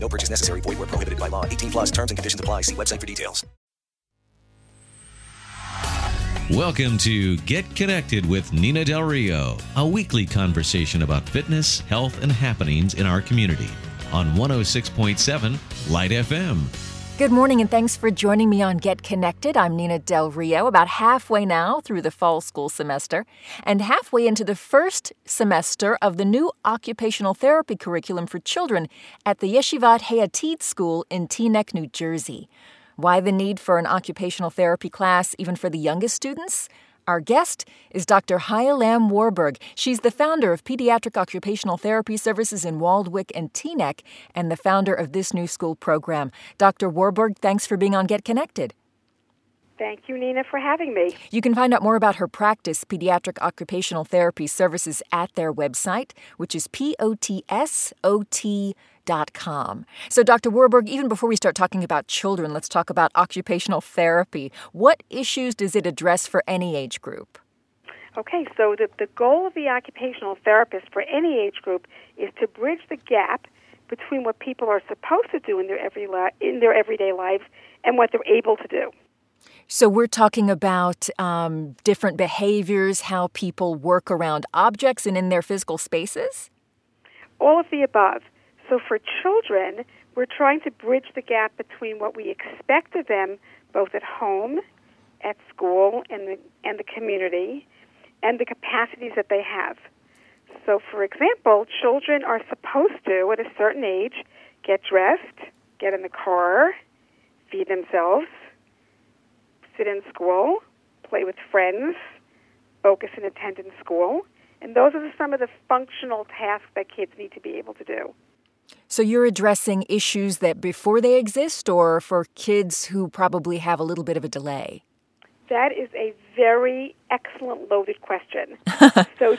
No purchase necessary. Void where prohibited by law. 18 plus terms and conditions apply. See website for details. Welcome to Get Connected with Nina Del Rio, a weekly conversation about fitness, health, and happenings in our community on 106.7 Light FM. Good morning, and thanks for joining me on Get Connected. I'm Nina Del Rio, about halfway now through the fall school semester and halfway into the first semester of the new occupational therapy curriculum for children at the Yeshivat He'Atid School in Teaneck, New Jersey. Why the need for an occupational therapy class even for the youngest students? Our guest is Dr. Chaya Lam Warburg. She's the founder of Pediatric Occupational Therapy Services in Waldwick and Teaneck and the founder of this new school program. Dr. Warburg, thanks for being on Get Connected. Thank you, Nina, for having me. You can find out more about her practice, Pediatric Occupational Therapy Services, at their website, which is POTSOT.com. So, Dr. Warburg, even before we start talking about children, let's talk about occupational therapy. What issues does it address for any age group? Okay, so the goal of the occupational therapist for any age group is to bridge the gap between what people are supposed to do in their everyday lives and what they're able to do. So we're talking about different behaviors, how people work around objects and in their physical spaces? All of the above. So for children, we're trying to bridge the gap between what we expect of them both at home, at school, and the community, and the capacities that they have. So for example, children are supposed to, at a certain age, get dressed, get in the car, feed themselves, sit in school, play with friends, focus and attend in school. And those are some of the functional tasks that kids need to be able to do. So you're addressing issues that before they exist or for kids who probably have a little bit of a delay? That is a very excellent loaded question. So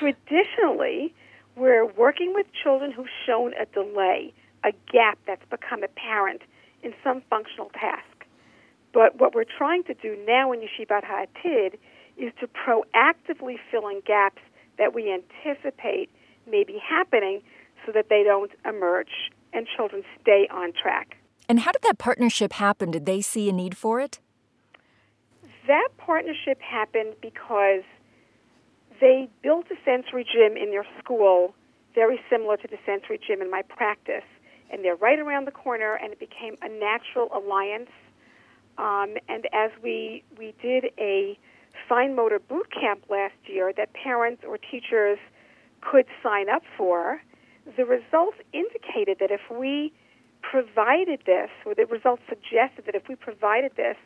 traditionally, we're working with children who've shown a delay, a gap that's become apparent in some functional task. But what we're trying to do now in Yeshivat He'Atid is to proactively fill in gaps that we anticipate may be happening so that they don't emerge and children stay on track. And how did that partnership happen? Did they see a need for it? That partnership happened because they built a sensory gym in their school very similar to the sensory gym in my practice. And they're right around the corner, and it became a natural alliance. And as we did a fine motor boot camp last year that parents or teachers could sign up for, the results indicated that if we provided this, or the results suggested that if we provided this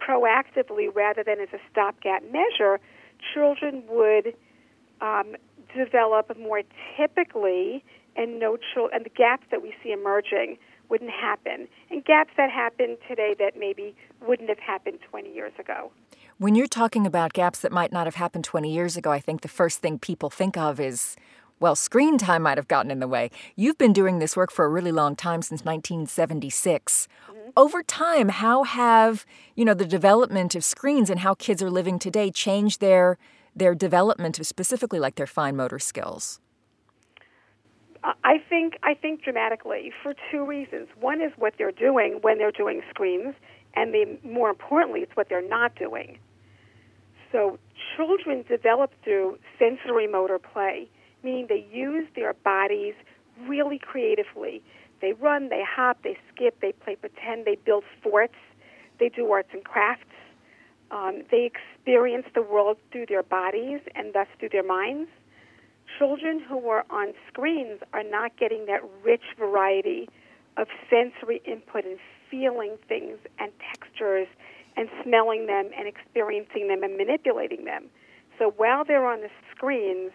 proactively rather than as a stopgap measure, children would develop more typically, and the gaps that we see emerging wouldn't happen, and gaps that happen today that maybe wouldn't have happened 20 years ago. When you're talking about gaps that might not have happened 20 years ago, I think the first thing people think of is, well, screen time might have gotten in the way. You've been doing this work for a really long time, since 1976. Mm-hmm. Over time, how have, the development of screens and how kids are living today changed their development, specifically like their fine motor skills? I think dramatically for two reasons. One is what they're doing when they're doing screens, and more importantly, it's what they're not doing. So children develop through sensory motor play, meaning they use their bodies really creatively. They run, they hop, they skip, they play pretend, they build forts, they do arts and crafts. They experience the world through their bodies and thus through their minds. Children who are on screens are not getting that rich variety of sensory input and feeling things and textures and smelling them and experiencing them and manipulating them. So while they're on the screens,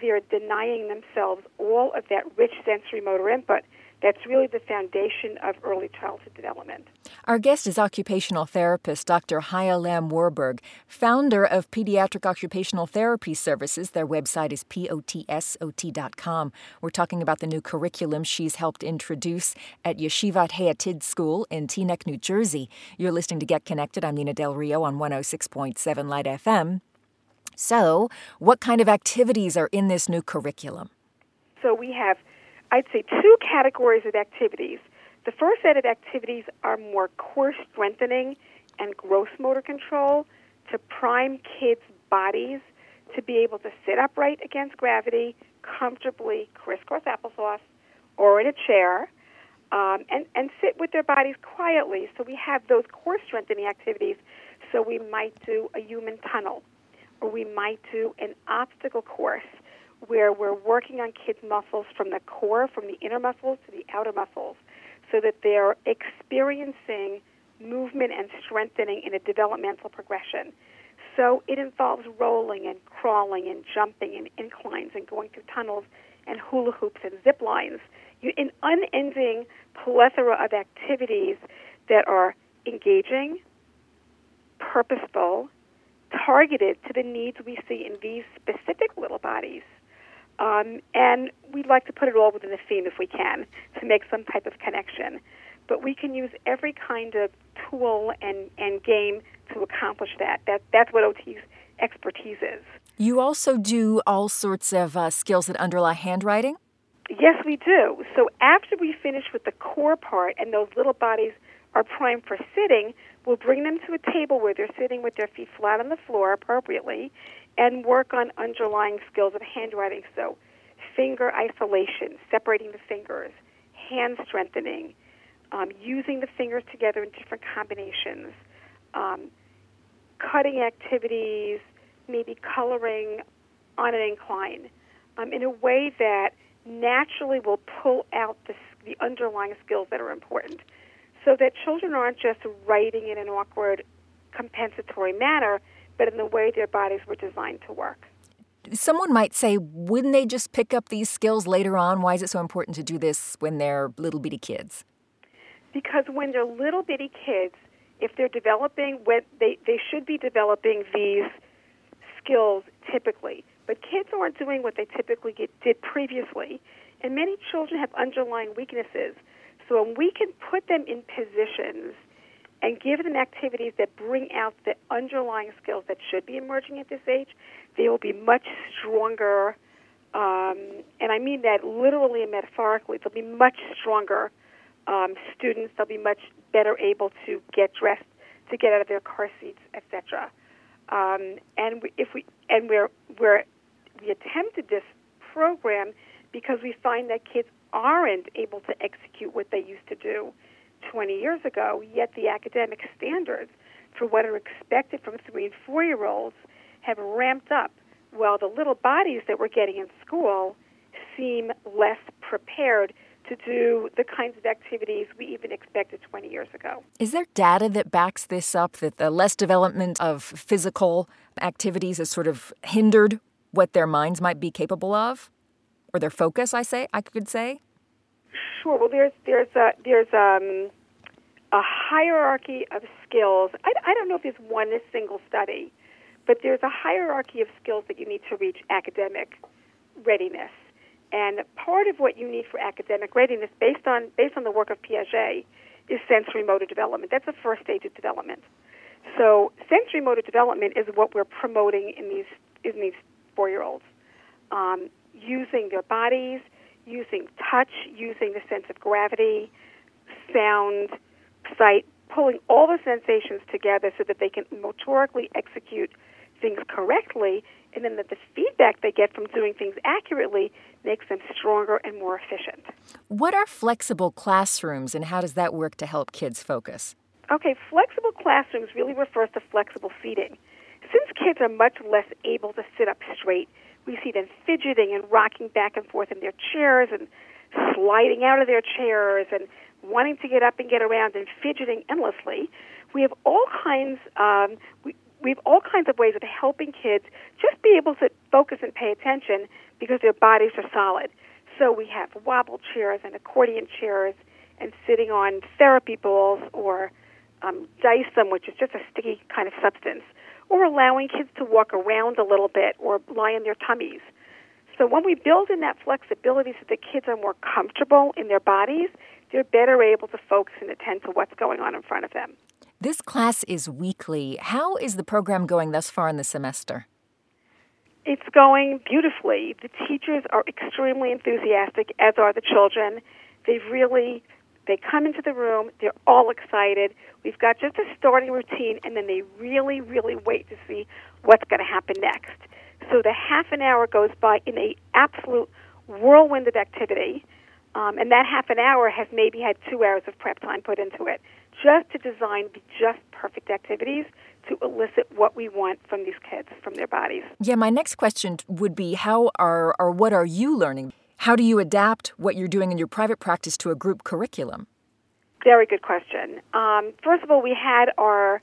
they're denying themselves all of that rich sensory motor input That's really the foundation of early childhood development. Our guest is occupational therapist Dr. Chaya Lam Warburg, founder of Pediatric Occupational Therapy Services. Their website is POTSOT.com. We're talking about the new curriculum she's helped introduce at Yeshivat He'Atid School in Teaneck, New Jersey. You're listening to Get Connected. I'm Nina Del Rio on 106.7 Light FM. So, what kind of activities are in this new curriculum? So we have, I'd say, two categories of activities. The first set of activities are more core strengthening and gross motor control to prime kids' bodies to be able to sit upright against gravity, comfortably crisscross applesauce or in a chair, and sit with their bodies quietly. So we have those core strengthening activities. So we might do a human tunnel, or we might do an obstacle course, where we're working on kids' muscles from the core, from the inner muscles to the outer muscles, so that they're experiencing movement and strengthening in a developmental progression. So it involves rolling and crawling and jumping and inclines and going through tunnels and hula hoops and zip lines, an unending plethora of activities that are engaging, purposeful, targeted to the needs we see in these specific little bodies. And we'd like to put it all within the theme if we can to make some type of connection. But we can use every kind of tool and game to accomplish that. That's what OT's expertise is. You also do all sorts of skills that underlie handwriting? Yes, we do. So after we finish with the core part and those little bodies are primed for sitting, we'll bring them to a table where they're sitting with their feet flat on the floor appropriately and work on underlying skills of handwriting. So finger isolation, separating the fingers, hand strengthening, using the fingers together in different combinations, cutting activities, maybe coloring on an incline, in a way that naturally will pull out the underlying skills that are important, so that children aren't just writing in an awkward, compensatory manner, but in the way their bodies were designed to work. Someone might say, wouldn't they just pick up these skills later on? Why is it so important to do this when they're little bitty kids? Because when they're little bitty kids, if they're developing, they should be developing these skills typically. But kids aren't doing what they typically did previously. And many children have underlying weaknesses. So when we can put them in positions and give them activities that bring out the underlying skills that should be emerging at this age, they will be much stronger, and I mean that literally and metaphorically. They'll be much stronger students. They'll be much better able to get dressed, to get out of their car seats, etc. We attempted this program because we find that kids aren't able to execute what they used to do 20 years ago, yet the academic standards for what are expected from 3 and 4-year-olds have ramped up, while the little bodies that we're getting in school seem less prepared to do the kinds of activities we even expected 20 years ago. Is there data that backs this up, that the less development of physical activities has sort of hindered what their minds might be capable of? Or their focus, I could say? Sure. Well, there's a hierarchy of skills. I don't know if there's one single study, but there's a hierarchy of skills that you need to reach academic readiness. And part of what you need for academic readiness, based on the work of Piaget, is sensory motor development. That's the first stage of development. So sensory motor development is what we're promoting in these 4-year-olds. Using their bodies, using touch, using the sense of gravity, sound, sight, pulling all the sensations together so that they can motorically execute things correctly, and then that the feedback they get from doing things accurately makes them stronger and more efficient. What are flexible classrooms, and how does that work to help kids focus? Okay, flexible classrooms really refers to flexible seating. Since kids are much less able to sit up straight, we see them fidgeting and rocking back and forth in their chairs and sliding out of their chairs and wanting to get up and get around and fidgeting endlessly. We have all kinds. We have all kinds of ways of helping kids just be able to focus and pay attention because their bodies are solid. So we have wobble chairs and accordion chairs and sitting on therapy balls or Dycem, which is just a sticky kind of substance, or allowing kids to walk around a little bit or lie on their tummies. So when we build in that flexibility so the kids are more comfortable in their bodies, they're better able to focus and attend to what's going on in front of them. This class is weekly. How is the program going thus far in the semester? It's going beautifully. The teachers are extremely enthusiastic, as are the children. They come into the room, they're all excited. We've got just a starting routine, and then they really, really wait to see what's going to happen next. So the half an hour goes by in an absolute whirlwind of activity, and that half an hour has maybe had 2 hours of prep time put into it, just to design the just perfect activities to elicit what we want from these kids, from their bodies. Yeah, my next question would be what are you learning? How do you adapt what you're doing in your private practice to a group curriculum? Very good question. First of all, we had our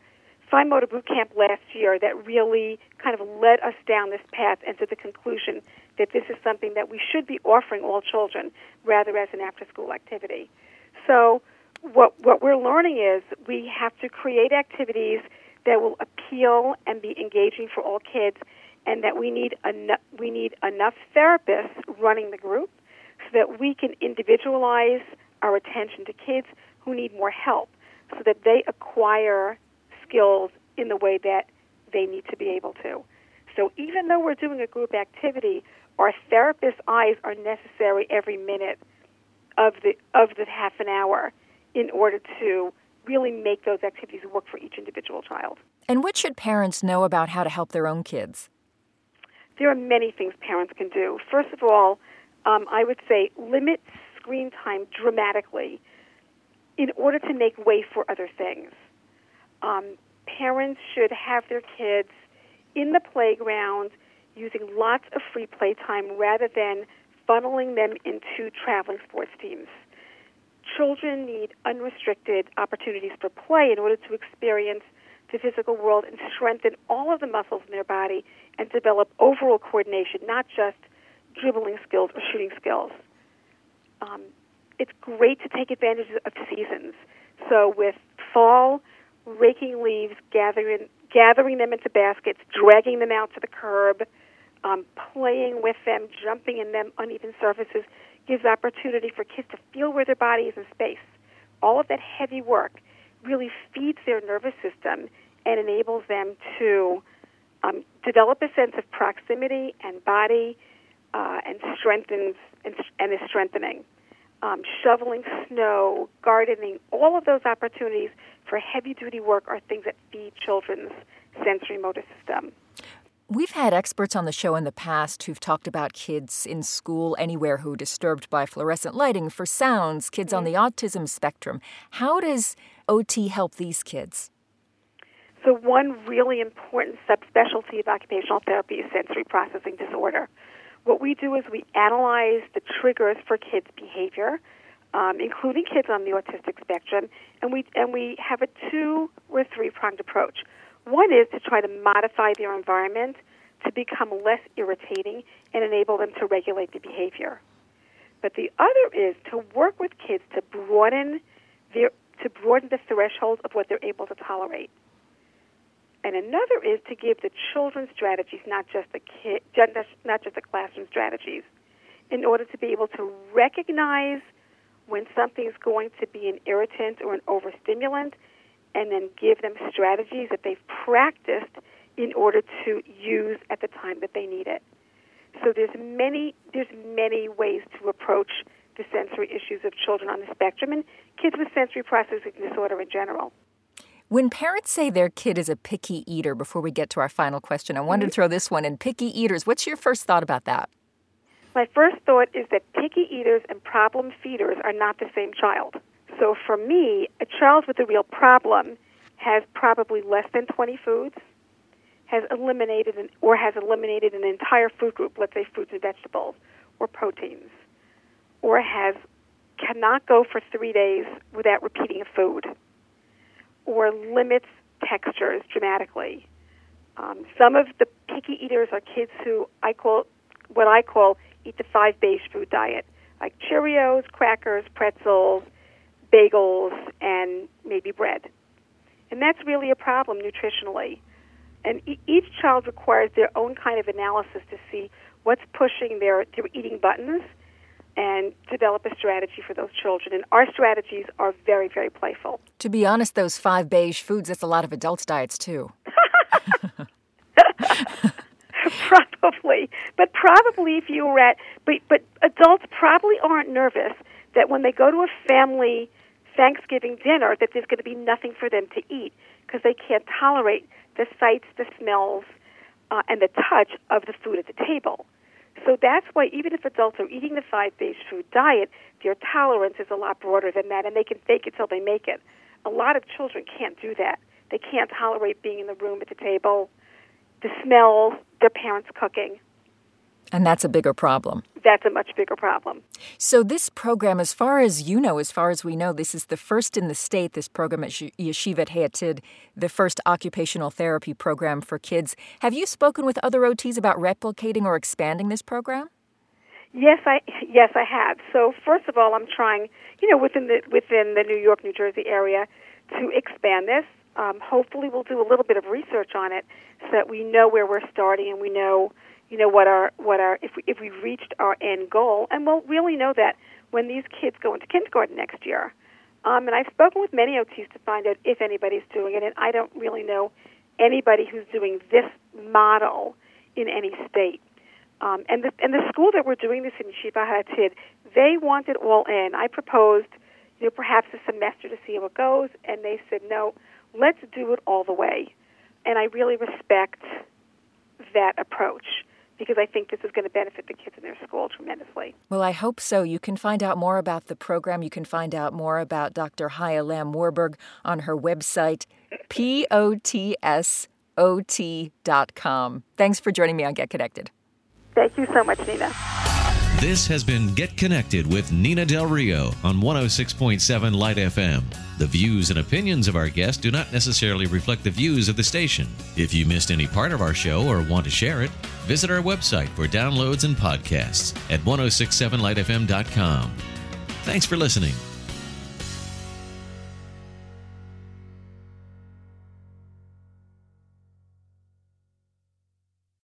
Fine Motor Boot Camp last year that really kind of led us down this path and to the conclusion that this is something that we should be offering all children rather as an after-school activity. So what we're learning is we have to create activities that will appeal and be engaging for all kids, and that we need enough therapists running the group so that we can individualize our attention to kids who need more help so that they acquire skills in the way that they need to be able to. So even though we're doing a group activity, our therapist's eyes are necessary every minute of the half an hour in order to really make those activities work for each individual child. And what should parents know about how to help their own kids? There are many things parents can do. First of all, I would say limit screen time dramatically in order to make way for other things. Parents should have their kids in the playground using lots of free playtime rather than funneling them into traveling sports teams. Children need unrestricted opportunities for play in order to experience the physical world and strengthen all of the muscles in their body and develop overall coordination, not just dribbling skills or shooting skills. It's great to take advantage of seasons. So with fall, raking leaves, gathering them into baskets, dragging them out to the curb, playing with them, jumping in them, uneven surfaces, gives opportunity for kids to feel where their body is in space. All of that heavy work really feeds their nervous system and enables them to develop a sense of proximity and body and is strengthening. Shoveling snow, gardening, all of those opportunities for heavy-duty work are things that feed children's sensory motor system. We've had experts on the show in the past who've talked about kids in school anywhere who are disturbed by fluorescent lighting, for sounds, kids on the autism spectrum. How does OT help these kids? So one really important subspecialty of occupational therapy is sensory processing disorder. What we do is we analyze the triggers for kids' behavior, including kids on the autistic spectrum, and we have a 2- or 3-pronged approach. One is to try to modify their environment to become less irritating and enable them to regulate the behavior. But the other is to work with kids to broaden the threshold of what they're able to tolerate. And another is to give the children strategies, not just the classroom strategies, in order to be able to recognize when something is going to be an irritant or an overstimulant, and then give them strategies that they've practiced in order to use at the time that they need it. So there's many ways to approach the sensory issues of children on the spectrum and kids with sensory processing disorder in general. When parents say their kid is a picky eater, before we get to our final question, I wanted to throw this one in. Picky eaters, what's your first thought about that? My first thought is that picky eaters and problem feeders are not the same child. So for me, a child with a real problem has probably less than 20 foods, has eliminated an entire food group, let's say fruits and vegetables, or proteins, or cannot go for 3 days without repeating a food, or limits textures dramatically. Some of the picky eaters are kids who I call eat the 5 beige food diet. like Cheerios, crackers, pretzels, bagels, and maybe bread. And that's really a problem nutritionally. And each child requires their own kind of analysis to see what's pushing their eating buttons and develop a strategy for those children. And our strategies are very, very playful. To be honest, those 5 beige foods, that's a lot of adults' diets, too. Probably. But probably if you were at... But adults probably aren't nervous that when they go to a family Thanksgiving dinner that there's going to be nothing for them to eat because they can't tolerate the sights, the smells, and the touch of the food at the table. So that's why even if adults are eating the 5 beige food diet, their tolerance is a lot broader than that, and they can fake it till they make it. A lot of children can't do that. They can't tolerate being in the room at the table, the smells, their parents cooking. And that's a bigger problem. That's a much bigger problem. So this program, as far as you know, as far as we know, this is the first in the state, this program at Yeshivat He'Atid, the first occupational therapy program for kids. Have you spoken with other OTs about replicating or expanding this program? Yes, I have. So first of all, I'm trying, within the New York, New Jersey area to expand this. Hopefully we'll do a little bit of research on it so that we know where we're starting and we know if we've reached our end goal, and we'll really know that when these kids go into kindergarten next year. And I've spoken with many OTs to find out if anybody's doing it, and I don't really know anybody who's doing this model in any state. And the school that we're doing this in, Yeshivat He'Atid, they want it all in. I proposed, perhaps a semester to see how it goes, and they said, no, let's do it all the way. And I really respect that approach, because I think this is going to benefit the kids in their school tremendously. Well, I hope so. You can find out more about the program. You can find out more about Dr. Chaya Lam Warburg on her website, POTSOT.com. Thanks for joining me on Get Connected. Thank you so much, Nina. This has been Get Connected with Nina Del Rio on 106.7 Light FM. The views and opinions of our guests do not necessarily reflect the views of the station. If you missed any part of our show or want to share it, visit our website for downloads and podcasts at 1067lightfm.com. Thanks for listening.